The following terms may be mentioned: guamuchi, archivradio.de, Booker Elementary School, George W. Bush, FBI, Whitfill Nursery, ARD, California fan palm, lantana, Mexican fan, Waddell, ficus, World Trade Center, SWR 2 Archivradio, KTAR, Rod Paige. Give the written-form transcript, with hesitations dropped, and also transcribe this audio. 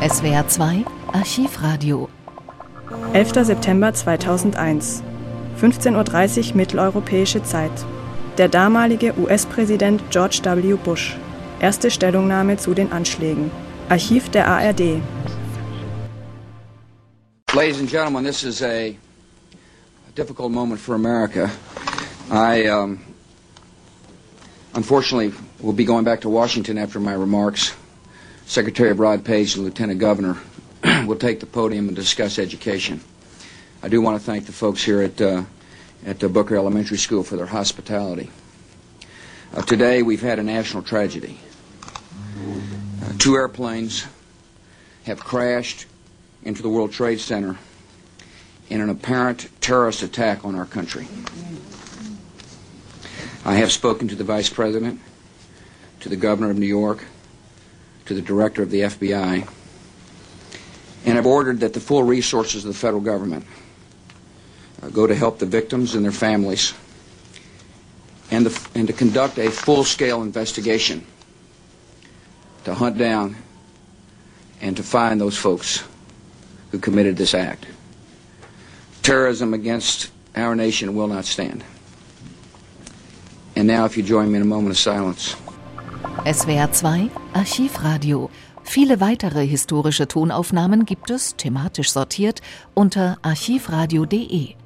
SWR 2 Archivradio. 11. September 2001, 15.30 Uhr mitteleuropäische Zeit. Der damalige US-Präsident George W. Bush. Erste Stellungnahme zu den Anschlägen. Archiv der ARD. Ladies and gentlemen, this is a difficult moment for America. I unfortunately will be going back to Washington after my remarks. Secretary Rod Paige, the Lieutenant Governor, will take the podium and discuss education. I do want to thank the folks here at the Booker Elementary School for their hospitality. Today we've had a national tragedy. Two airplanes have crashed into the World Trade Center in an apparent terrorist attack on our country. I have spoken to the Vice President, to the Governor of New York, to the Director of the FBI, and have ordered that the full resources of the federal government go to help the victims and their families and to conduct a full-scale investigation to hunt down and to find those folks who committed this act. Terrorism against our nation will not stand. And now if you join me in a moment of silence. SWR 2 Archivradio. Viele weitere historische Tonaufnahmen gibt es, thematisch sortiert, unter archivradio.de.